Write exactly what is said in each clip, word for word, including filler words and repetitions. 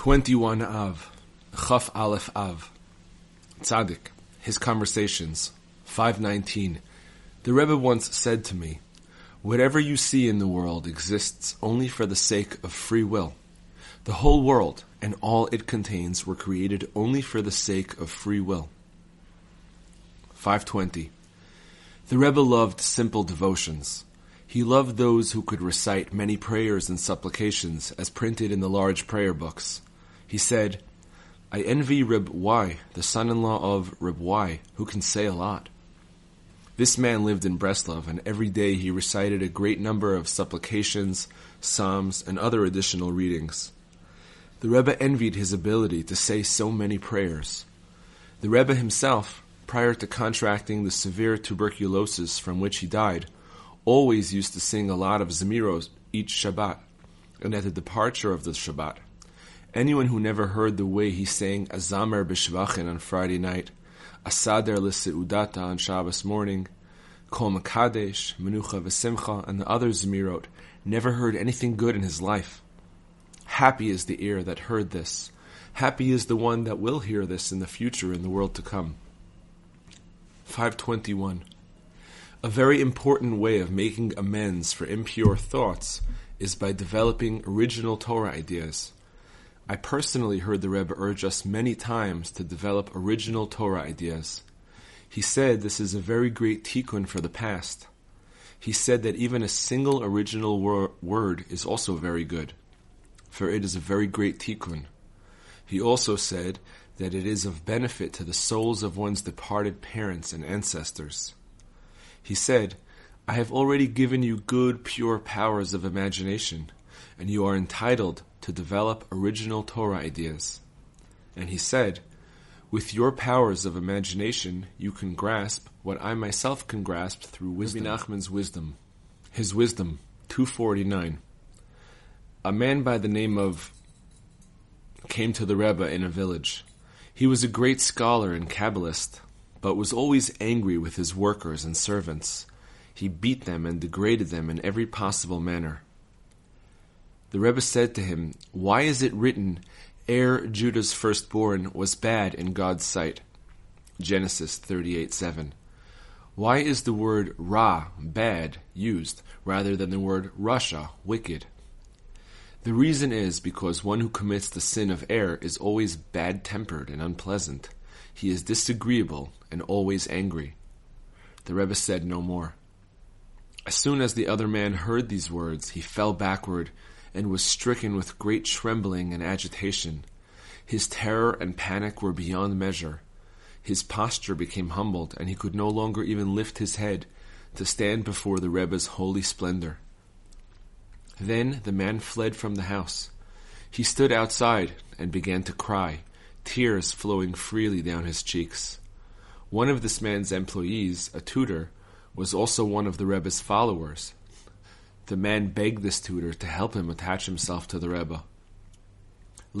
twenty-one Av, Chaf Aleph Av, Tzaddik, His Conversations, five nineteen. The Rebbe once said to me, "Whatever you see in the world exists only for the sake of free will. The whole world and all it contains were created only for the sake of free will." five twenty. The Rebbe loved simple devotions. He loved those who could recite many prayers and supplications as printed in the large prayer books. He said, "I envy Reb Y, the son-in-law of Reb Y, who can say a lot." This man lived in Breslov, and every day he recited a great number of supplications, psalms, and other additional readings. The Rebbe envied his ability to say so many prayers. The Rebbe himself, prior to contracting the severe tuberculosis from which he died, always used to sing a lot of Zemiros each Shabbat, and at the departure of the Shabbat, anyone who never heard the way he sang Azamer B'Shvachin on Friday night, Asader L'Seudata on Shabbos morning, Kol Mekadesh, Menucha V'Simcha, and the other Zemirot, never heard anything good in his life. Happy is the ear that heard this. Happy is the one that will hear this in the future in the world to come. five twenty-one. A very important way of making amends for impure thoughts is by developing original Torah ideas. I personally heard the Rebbe urge us many times to develop original Torah ideas. He said this is a very great tikkun for the past. He said that even a single original wor- word is also very good, for it is a very great tikkun. He also said that it is of benefit to the souls of one's departed parents and ancestors. He said, "I have already given you good, pure powers of imagination, and you are entitled to develop original Torah ideas." And he said, "With your powers of imagination, you can grasp what I myself can grasp through wisdom." Rabbi Nachman's wisdom. His wisdom, two forty-nine. A man by the name of came to the Rebbe in a village. He was a great scholar and Kabbalist, but was always angry with his workers and servants. He beat them and degraded them in every possible manner. The Rebbe said to him, "Why is it written, 'Ere Judah's firstborn was bad in God's sight'? Genesis thirty-eight seven. Why is the word ra, bad, used, rather than the word rasha, wicked? The reason is because one who commits the sin of error is always bad-tempered and unpleasant. He is disagreeable and always angry." The Rebbe said no more. As soon as the other man heard these words, he fell backward and was stricken with great trembling and agitation. His terror and panic were beyond measure. His posture became humbled, and he could no longer even lift his head to stand before the Rebbe's holy splendor. Then the man fled from the house. He stood outside and began to cry, tears flowing freely down his cheeks. One of this man's employees, a tutor, was also one of the Rebbe's followers. The man begged this tutor to help him attach himself to the Rebbe.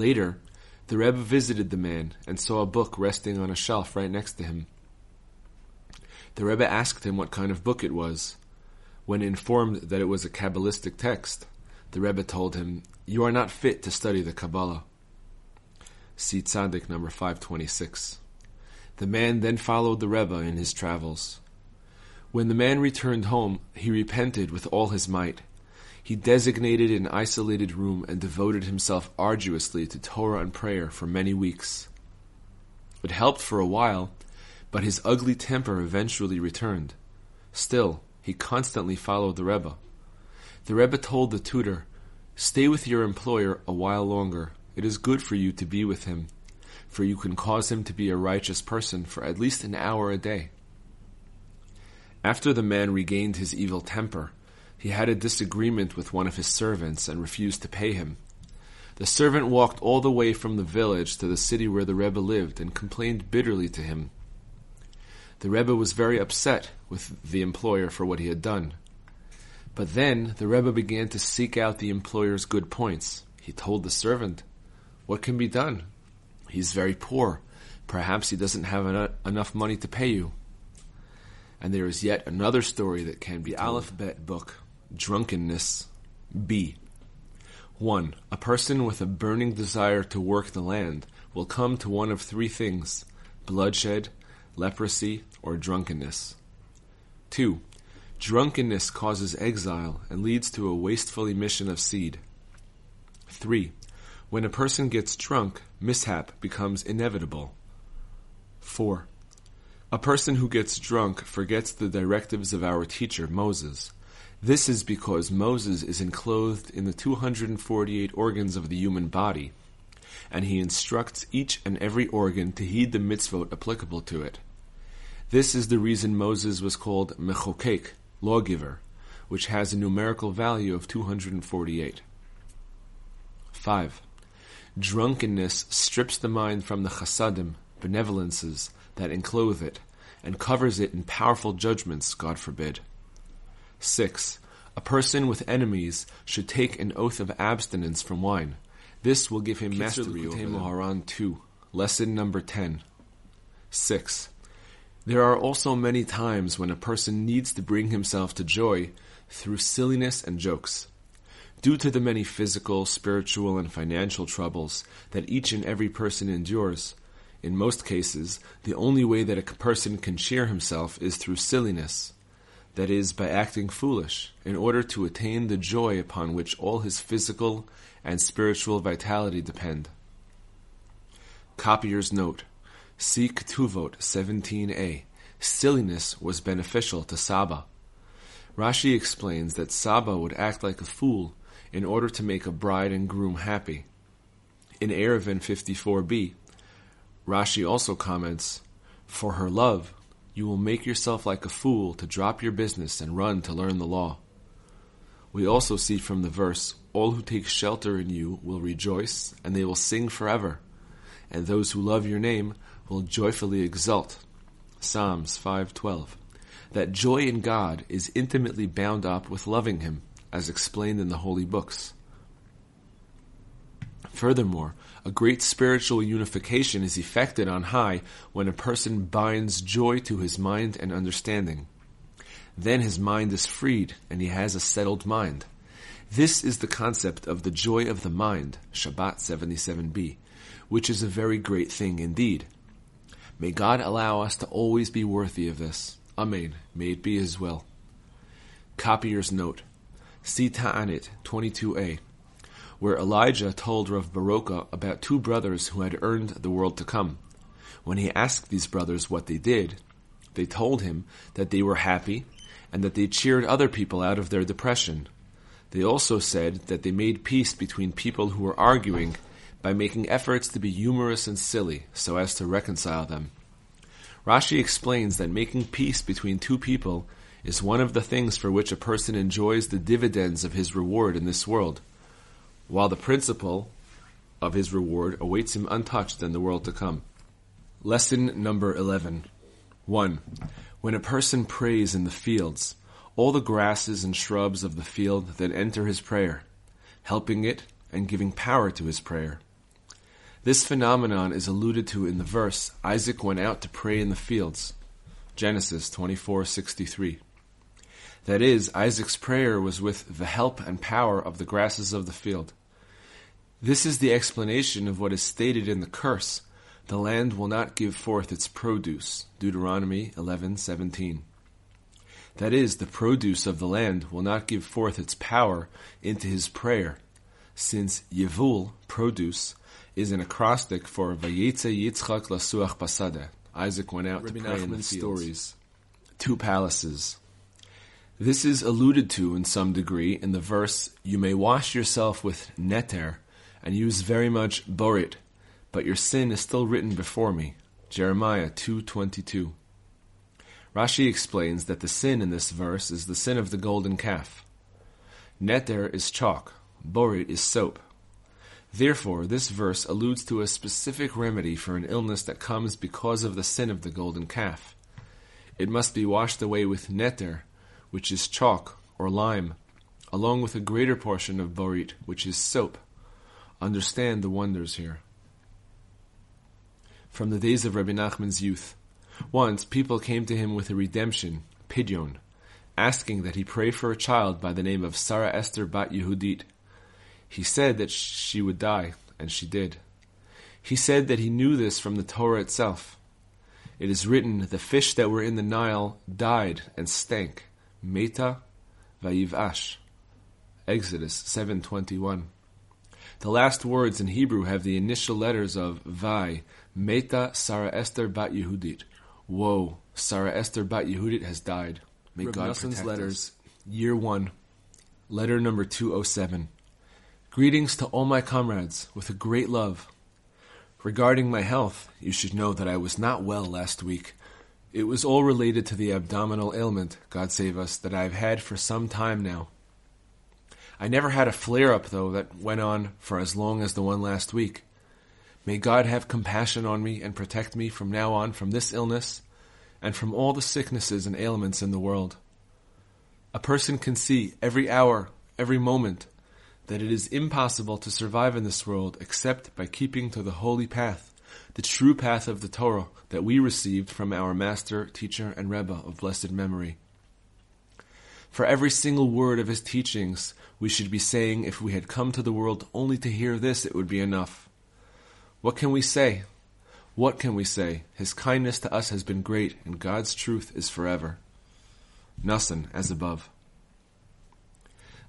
Later, the Rebbe visited the man and saw a book resting on a shelf right next to him. The Rebbe asked him what kind of book it was. When informed that it was a Kabbalistic text, the Rebbe told him, "You are not fit to study the Kabbalah." See Tzaddik number five twenty-six. The man then followed the Rebbe in his travels. When the man returned home, he repented with all his might. He designated an isolated room and devoted himself arduously to Torah and prayer for many weeks. It helped for a while, but his ugly temper eventually returned. Still, he constantly followed the Rebbe. The Rebbe told the tutor, "Stay with your employer a while longer. It is good for you to be with him, for you can cause him to be a righteous person for at least an hour a day." After the man regained his evil temper, he had a disagreement with one of his servants and refused to pay him. The servant walked all the way from the village to the city where the Rebbe lived and complained bitterly to him. The Rebbe was very upset with the employer for what he had done. But then the Rebbe began to seek out the employer's good points. He told the servant, "What can be done? He's very poor. Perhaps he doesn't have en- enough money to pay you." And there is yet another story that can be told. Aleph Bet book, Drunkenness, B. one. A person with a burning desire to work the land will come to one of three things: bloodshed, leprosy, or drunkenness. two. Drunkenness causes exile and leads to a wasteful emission of seed. three. When a person gets drunk, mishap becomes inevitable. four. A person who gets drunk forgets the directives of our teacher, Moses. This is because Moses is enclosed in the two hundred forty-eight organs of the human body, and he instructs each and every organ to heed the mitzvot applicable to it. This is the reason Moses was called Mechokek, lawgiver, which has a numerical value of two hundred forty-eight. five. Drunkenness strips the mind from the chasadim, benevolences, that enclothe it, and covers it in powerful judgments, God forbid. six. A person with enemies should take an oath of abstinence from wine. This will give him mastery over them. Moharan two. Lesson number ten. six. There are also many times when a person needs to bring himself to joy through silliness and jokes. Due to the many physical, spiritual, and financial troubles that each and every person endures, in most cases, the only way that a person can cheer himself is through silliness, that is, by acting foolish, in order to attain the joy upon which all his physical and spiritual vitality depend. Copier's note. See K'tuvot seventeen a. Silliness was beneficial to Saba. Rashi explains that Saba would act like a fool in order to make a bride and groom happy. In Arevin fifty-four b, Rashi also comments, "For her love, you will make yourself like a fool to drop your business and run to learn the law." We also see from the verse, "All who take shelter in you will rejoice, and they will sing forever, and those who love your name will joyfully exult." Psalms five twelve. That joy in God is intimately bound up with loving Him, as explained in the holy books. Furthermore, a great spiritual unification is effected on high when a person binds joy to his mind and understanding. Then his mind is freed, and he has a settled mind. This is the concept of the joy of the mind, Shabbat seventy-seven b, which is a very great thing indeed. May God allow us to always be worthy of this. Amen. May it be His will. Copier's note. See Ta'anit twenty-two a. Where Elijah told Rav Baroka about two brothers who had earned the world to come. When he asked these brothers what they did, they told him that they were happy and that they cheered other people out of their depression. They also said that they made peace between people who were arguing by making efforts to be humorous and silly so as to reconcile them. Rashi explains that making peace between two people is one of the things for which a person enjoys the dividends of his reward in this world, while the principle of his reward awaits him untouched in the world to come. Lesson number eleven. one. When a person prays in the fields, all the grasses and shrubs of the field then enter his prayer, helping it and giving power to his prayer. This phenomenon is alluded to in the verse, "Isaac went out to pray in the fields," Genesis twenty-four sixty-three. That is, Isaac's prayer was with the help and power of the grasses of the field. This is the explanation of what is stated in the curse, "The land will not give forth its produce," Deuteronomy eleven seventeen. That is, the produce of the land will not give forth its power into his prayer, since Yevul, produce, is an acrostic for Vayetze Yitzchak Lasuach Basadeh, Isaac went out Rabbi to pray Nachman in the fields. Stories. Two palaces. This is alluded to in some degree in the verse, "You may wash yourself with neter and use very much borit, but your sin is still written before me," Jeremiah two twenty-two. Rashi explains that the sin in this verse is the sin of the golden calf. Neter is chalk, borit is soap. Therefore, this verse alludes to a specific remedy for an illness that comes because of the sin of the golden calf. It must be washed away with neter, which is chalk or lime, along with a greater portion of borit, which is soap. Understand the wonders here. From the days of Rabbi Nachman's youth, once people came to him with a redemption, pidyon, asking that he pray for a child by the name of Sarah Esther Bat Yehudit. He said that she would die, and she did. He said that he knew this from the Torah itself. It is written, the fish that were in the Nile died and stank. Meta vayivash. Exodus seven twenty-one. The last words in Hebrew have the initial letters of Vai. Meta Sarah Esther Bat Yehudit. Woe, Sarah Esther Bat Yehudit has died. May Reb God Nosson's protect letters. Us. Year one. Letter number two oh seven. Greetings to all my comrades, with a great love. Regarding my health, you should know that I was not well last week. It was all related to the abdominal ailment, God save us, that I have had for some time now. I never had a flare-up, though, that went on for as long as the one last week. May God have compassion on me and protect me from now on from this illness and from all the sicknesses and ailments in the world. A person can see every hour, every moment, that it is impossible to survive in this world except by keeping to the holy path, the true path of the Torah that we received from our master, teacher, and Rebbe of blessed memory. For every single word of his teachings, we should be saying, if we had come to the world only to hear this, it would be enough. What can we say? What can we say? His kindness to us has been great, and God's truth is forever. Nosson, as above.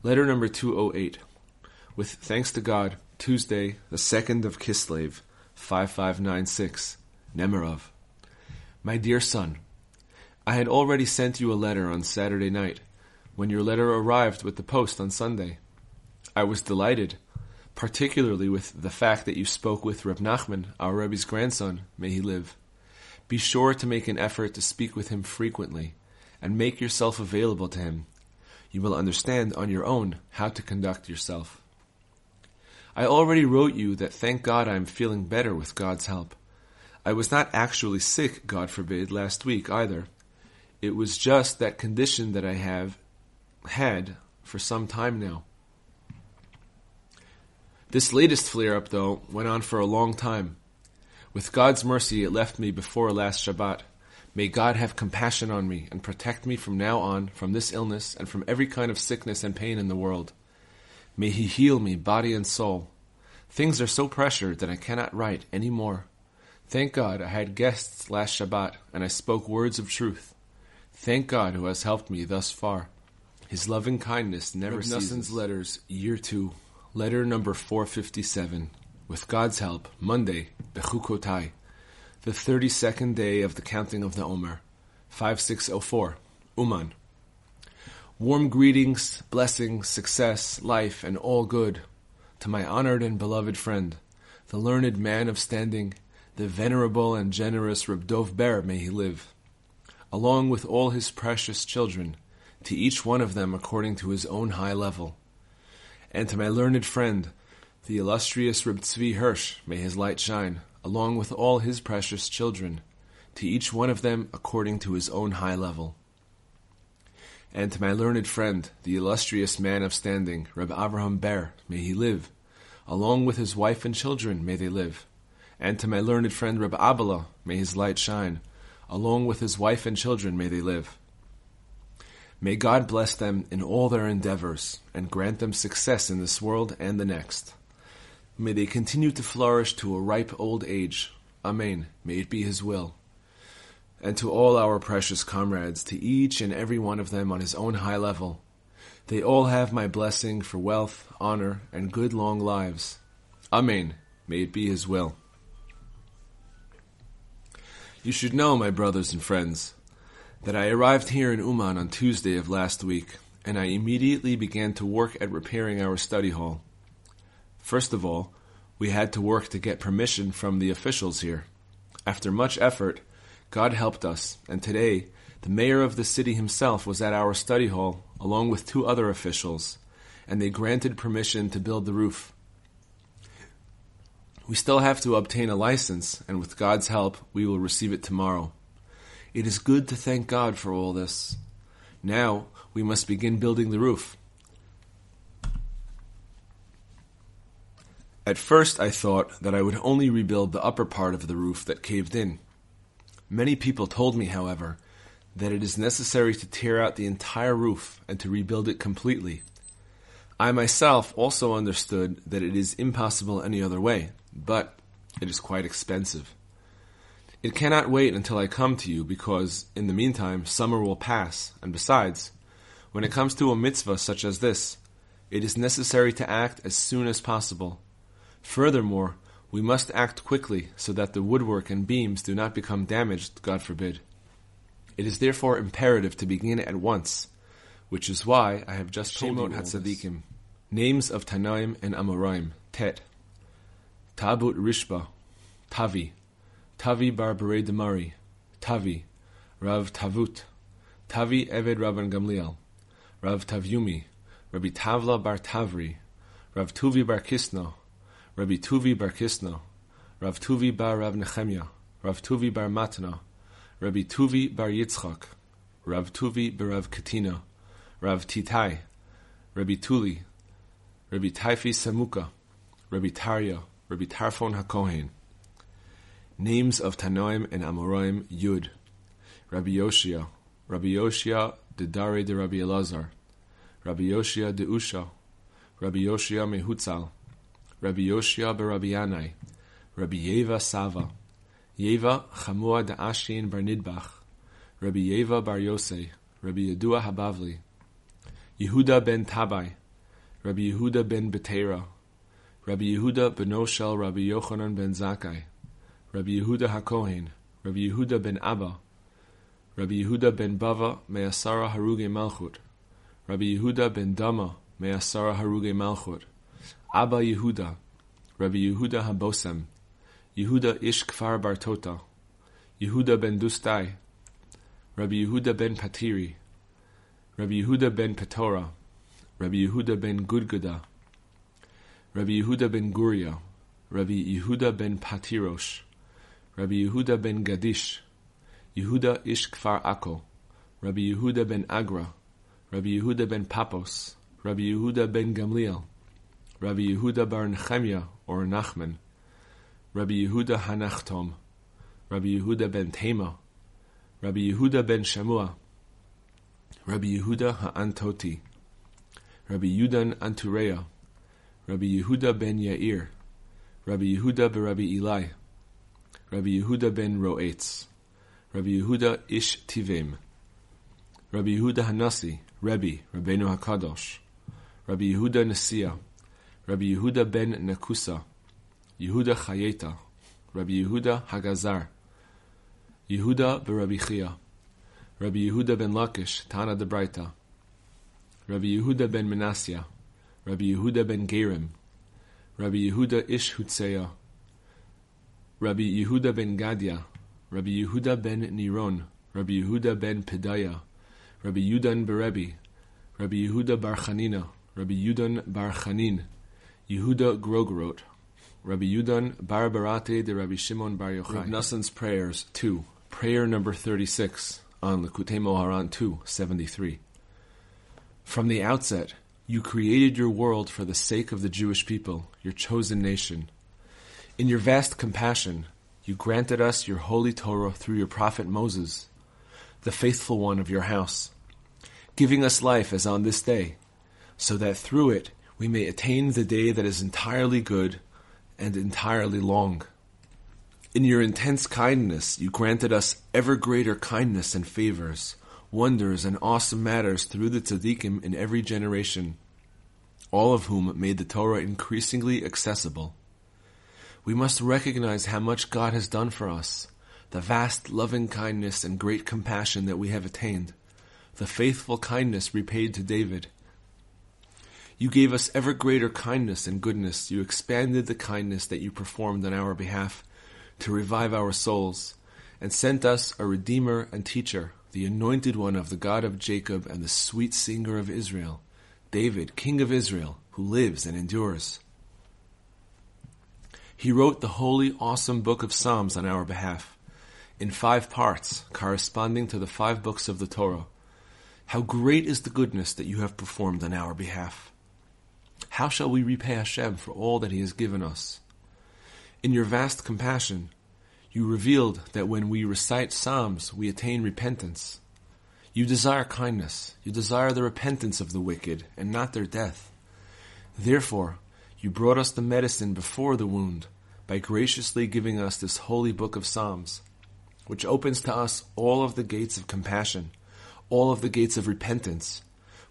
Letter number two oh eight. With thanks to God, Tuesday, the second of Kislev, five five nine six, Nemirov. My dear son, I had already sent you a letter on Saturday night, when your letter arrived with the post on Sunday. I was delighted, particularly with the fact that you spoke with Reb Nachman, our Rebbe's grandson, may he live. Be sure to make an effort to speak with him frequently, and make yourself available to him. You will understand on your own how to conduct yourself. I already wrote you that thank God I am feeling better with God's help. I was not actually sick, God forbid, last week either. It was just that condition that I have had for some time now. This latest flare-up, though, went on for a long time. With God's mercy, it left me before last Shabbat. May God have compassion on me and protect me from now on from this illness and from every kind of sickness and pain in the world. May he heal me, body and soul. Things are so pressured that I cannot write any more. Thank God I had guests last Shabbat, and I spoke words of truth. Thank God who has helped me thus far. His loving kindness never Reb ceases. Nosson's letters, year two, letter number four fifty-seven. With God's help, Monday, Bechukotai, the thirty-second day of the counting of the Omer, five six oh four, Uman. Warm greetings, blessings, success, life, and all good to my honored and beloved friend, the learned man of standing, the venerable and generous Reb Dov Ber, may he live, along with all his precious children, to each one of them according to his own high level. And to my learned friend, the illustrious Reb Tzvi Hirsch, may his light shine, along with all his precious children, to each one of them according to his own high level. And to my learned friend, the illustrious man of standing, Reb Avraham Bear, may he live. Along with his wife and children, may they live. And to my learned friend, Reb Abala, may his light shine. Along with his wife and children, may they live. May God bless them in all their endeavors, and grant them success in this world and the next. May they continue to flourish to a ripe old age. Amen. May it be his will. And to all our precious comrades, to each and every one of them on his own high level. They all have my blessing for wealth, honor, and good long lives. Amen. May it be his will. You should know, my brothers and friends, that I arrived here in Uman on Tuesday of last week, and I immediately began to work at repairing our study hall. First of all, we had to work to get permission from the officials here. After much effort, God helped us, and today, the mayor of the city himself was at our study hall, along with two other officials, and they granted permission to build the roof. We still have to obtain a license, and with God's help, we will receive it tomorrow. It is good to thank God for all this. Now, we must begin building the roof. At first, I thought that I would only rebuild the upper part of the roof that caved in. Many people told me, however, that it is necessary to tear out the entire roof and to rebuild it completely. I myself also understood that it is impossible any other way, but it is quite expensive. It cannot wait until I come to you, because in the meantime summer will pass, and besides, when it comes to a mitzvah such as this, it is necessary to act as soon as possible. Furthermore, we must act quickly so that the woodwork and beams do not become damaged, God forbid. It is therefore imperative to begin at once, which is why I have just told you Hatzadikim, names of Tanaim and Amoraim, Tet, Tabut Rishba, Tavi, Tavi Barbarei Demari, Tavi, Rav Tavut, Tavi Eved Rabban Gamliel, Rav Tavyumi, Rabbi Tavla Bar Tavri, Rav Tuvi Bar Kisno, Rabbi Tuvi Bar Kisno, Rav Tuvi Bar Rav Nechemia, Rav Tuvi Bar Matna, Rabbi Tuvi Bar Yitzchak, Rav Tuvi Bar Rav Katina, Rav Titai, Rabbi Tuli, Rabbi Taifi Samuka, Rabbi Tarya, Rabbi Tarfon HaKohen. Names of Tanoim and Amoraim Yud, Rabbi Yoshia, Rabbi Yoshia de Dare de Rabbi Elazar, Rabbi Yoshia de Usha, Rabbi Yoshia Mehutzal, Rabbi Yoshia Barabi Yanai, Rabbi Yeva Sava, Yeva Chamua de Ashin Bar Nidbach, Rabbi Yeva Bar Yosei, Rabbi Yadua Habavli, Yehuda ben Tabai, Rabbi Yehuda ben Betera, Rabbi Yehuda ben Oshel, Rabbi Yochanan ben Zakkai, Rabbi Yehuda HaKohen, Rabbi Yehuda ben Abba, Rabbi Yehuda ben Bava me'asara haruge Malchut, Rabbi Yehuda ben Dama me'asara haruge Malchut, Abba Yehuda, Rabbi Yehuda HaBosem, Yehuda ish Kfar Bar Tota, Yehuda ben Dustai, Rabbi Yehuda ben Patiri, Rabbi Yehuda ben Petora, Rabbi Yehuda ben Gudguda, Rabbi Yehuda ben Guria, Rabbi Yehuda ben Patirosh, Rabbi Yehuda ben Gadish, Yehuda ish Kfar Akko, Rabbi Yehuda ben Agra, Rabbi Yehuda ben Papos, Rabbi Yehuda ben Gamliel, Rabbi Yehuda bar Nechemia or Nachman, Rabbi Yehuda Hanachtom, Rabbi Yehuda ben Tema, Rabbi Yehuda ben Shamua, Rabbi Yehuda Ha'antoti, Rabbi Yudan Antureya, Rabbi Yehuda ben Yair, Rabbi Yehuda ben Rabbi Eli, Rabbi Yehuda ben Roetz, Rabbi Yehuda ish Tivim, Rabbi Yehuda Hanasi, Rabbi, Rabbeinu HaKadosh, Rabbi Yehuda Nasiya, Rabbi Yehuda ben Nakusa, Yehuda Chayeta, Rabbi Yehuda Hagazar, Yehuda ben Rabbi Chia, Rabbi Yehuda ben Lakish, Tana de Braita, Rabbi Yehuda ben Menasya, Rabbi Yehuda ben Gerim, Rabbi Yehuda ish Hutseya, Rabbi Yehuda ben Gadia, Rabbi Yehuda ben Niron, Rabbi Yehuda ben Pedaya, Rabbi Yudan Berebi, Rabbi Yehuda bar Chanina, Rabbi Yudan bar Chanin, Yehuda Grogorot, Rabbi Yudan bar Barate de Rabbi Shimon bar Yochai. Reb Nosson's prayers two, prayer number thirty-six. On Likutei Moharan two seventy-three. From the outset, you created your world for the sake of the Jewish people, your chosen nation. In your vast compassion, you granted us your holy Torah through your prophet Moses, the faithful one of your house, giving us life as on this day, so that through it we may attain the day that is entirely good and entirely long. In your intense kindness, you granted us ever greater kindness and favors, wonders and awesome matters through the tzaddikim in every generation, all of whom made the Torah increasingly accessible. We must recognize how much God has done for us, the vast loving kindness and great compassion that we have attained, the faithful kindness repaid to David. You gave us ever greater kindness and goodness. You expanded the kindness that you performed on our behalf to revive our souls, and sent us a Redeemer and Teacher, the Anointed One of the God of Jacob and the sweet singer of Israel, David, King of Israel, who lives and endures. He wrote the holy, awesome book of Psalms on our behalf, in five parts, corresponding to the five books of the Torah. How great is the goodness that you have performed on our behalf! How shall we repay Hashem for all that He has given us? In your vast compassion, you revealed that when we recite psalms, we attain repentance. You desire kindness. You desire the repentance of the wicked, and not their death. Therefore, you brought us the medicine before the wound by graciously giving us this holy book of Psalms, which opens to us all of the gates of compassion, all of the gates of repentance,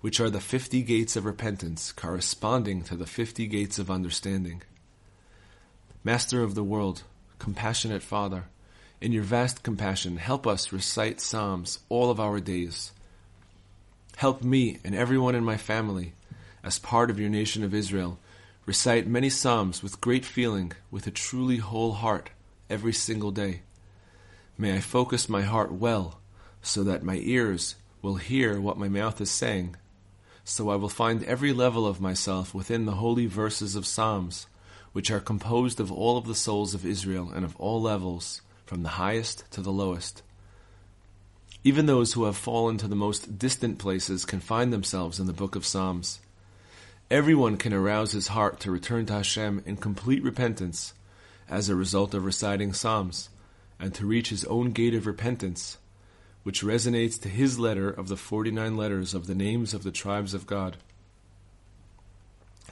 which are the fifty gates of repentance corresponding to the fifty gates of understanding. Master of the world, compassionate Father, in your vast compassion, help us recite Psalms all of our days. Help me and everyone in my family, as part of your nation of Israel, recite many Psalms with great feeling, with a truly whole heart, every single day. May I focus my heart well, so that my ears will hear what my mouth is saying, so I will find every level of myself within the holy verses of Psalms, which are composed of all of the souls of Israel and of all levels, from the highest to the lowest. Even those who have fallen to the most distant places can find themselves in the book of Psalms. Everyone can arouse his heart to return to Hashem in complete repentance as a result of reciting Psalms, and to reach his own gate of repentance, which resonates to his letter of the forty-nine letters of the names of the tribes of God.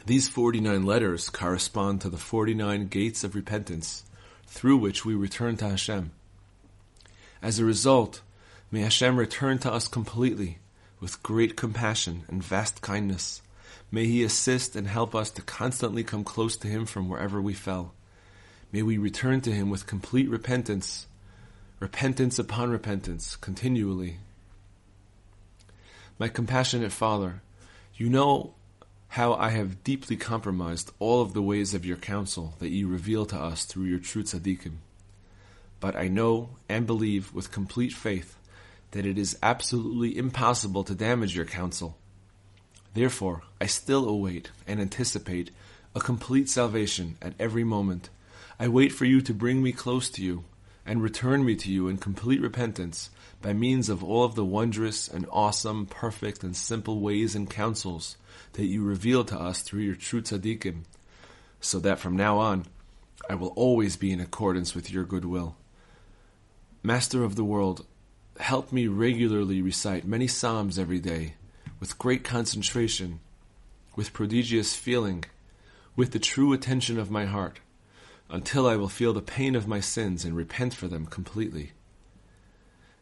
These forty-nine letters correspond to the forty-nine gates of repentance, through which we return to Hashem. As a result, may Hashem return to us completely, with great compassion and vast kindness. May He assist and help us to constantly come close to Him from wherever we fell. May we return to Him with complete repentance, repentance upon repentance, continually. My compassionate Father, you know how I have deeply compromised all of the ways of your counsel that you reveal to us through your true tzaddikim. But I know and believe with complete faith that it is absolutely impossible to damage your counsel. Therefore, I still await and anticipate a complete salvation at every moment. I wait for you to bring me close to you and return me to you in complete repentance by means of all of the wondrous and awesome, perfect and simple ways and counsels that you reveal to us through your true tzaddikim, so that from now on I will always be in accordance with your good will. Master of the world, help me regularly recite many psalms every day, with great concentration, with prodigious feeling, with the true attention of my heart, until I will feel the pain of my sins and repent for them completely.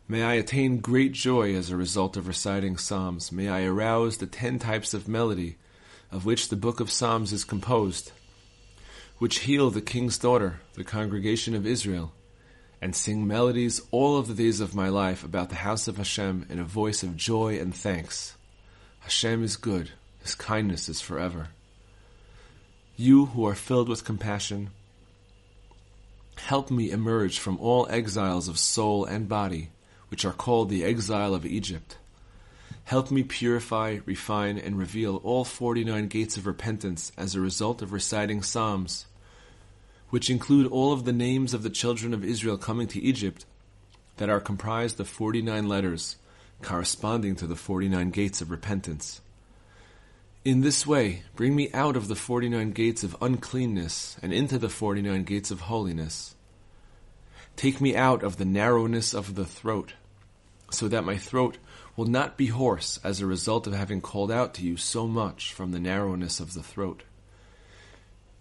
May I attain great joy as a result of reciting psalms. May I arouse the ten types of melody of which the book of Psalms is composed, which heal the king's daughter, the congregation of Israel, and sing melodies all of the days of my life about the house of Hashem in a voice of joy and thanks. Hashem is good, His kindness is forever. You who are filled with compassion, help me emerge from all exiles of soul and body, which are called the exile of Egypt. Help me purify, refine, and reveal all forty-nine gates of repentance as a result of reciting Psalms, which include all of the names of the children of Israel coming to Egypt that are comprised of forty-nine letters, corresponding to the forty-nine gates of repentance. In this way, bring me out of the forty-nine gates of uncleanness and into the forty-nine gates of holiness. Take me out of the narrowness of the throat, so that my throat will not be hoarse as a result of having called out to you so much from the narrowness of the throat.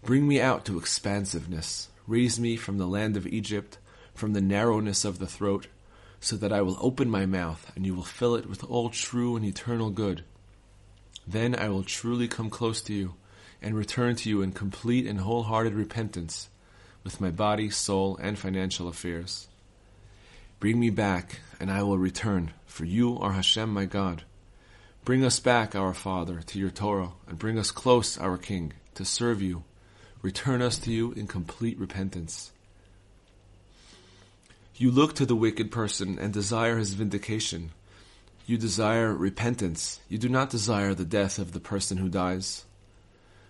Bring me out to expansiveness. Raise me from the land of Egypt, from the narrowness of the throat, so that I will open my mouth, and you will fill it with all true and eternal good. Then I will truly come close to you, and return to you in complete and wholehearted repentance, with my body, soul, and financial affairs. Bring me back, and I will return, for you are Hashem my God. Bring us back, our Father, to your Torah, and bring us close, our King, to serve you. Return us to you in complete repentance. You look to the wicked person and desire his vindication. You desire repentance. You do not desire the death of the person who dies,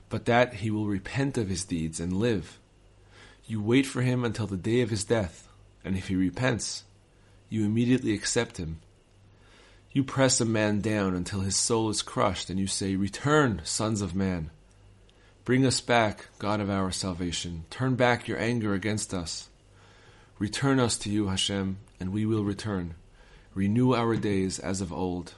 but that he will repent of his deeds and live. You wait for him until the day of his death, and if he repents, you immediately accept him. You press a man down until his soul is crushed, and you say, "Return, sons of man. Bring us back, God of our salvation. Turn back your anger against us. Return us to you, Hashem, and we will return. Renew our days as of old.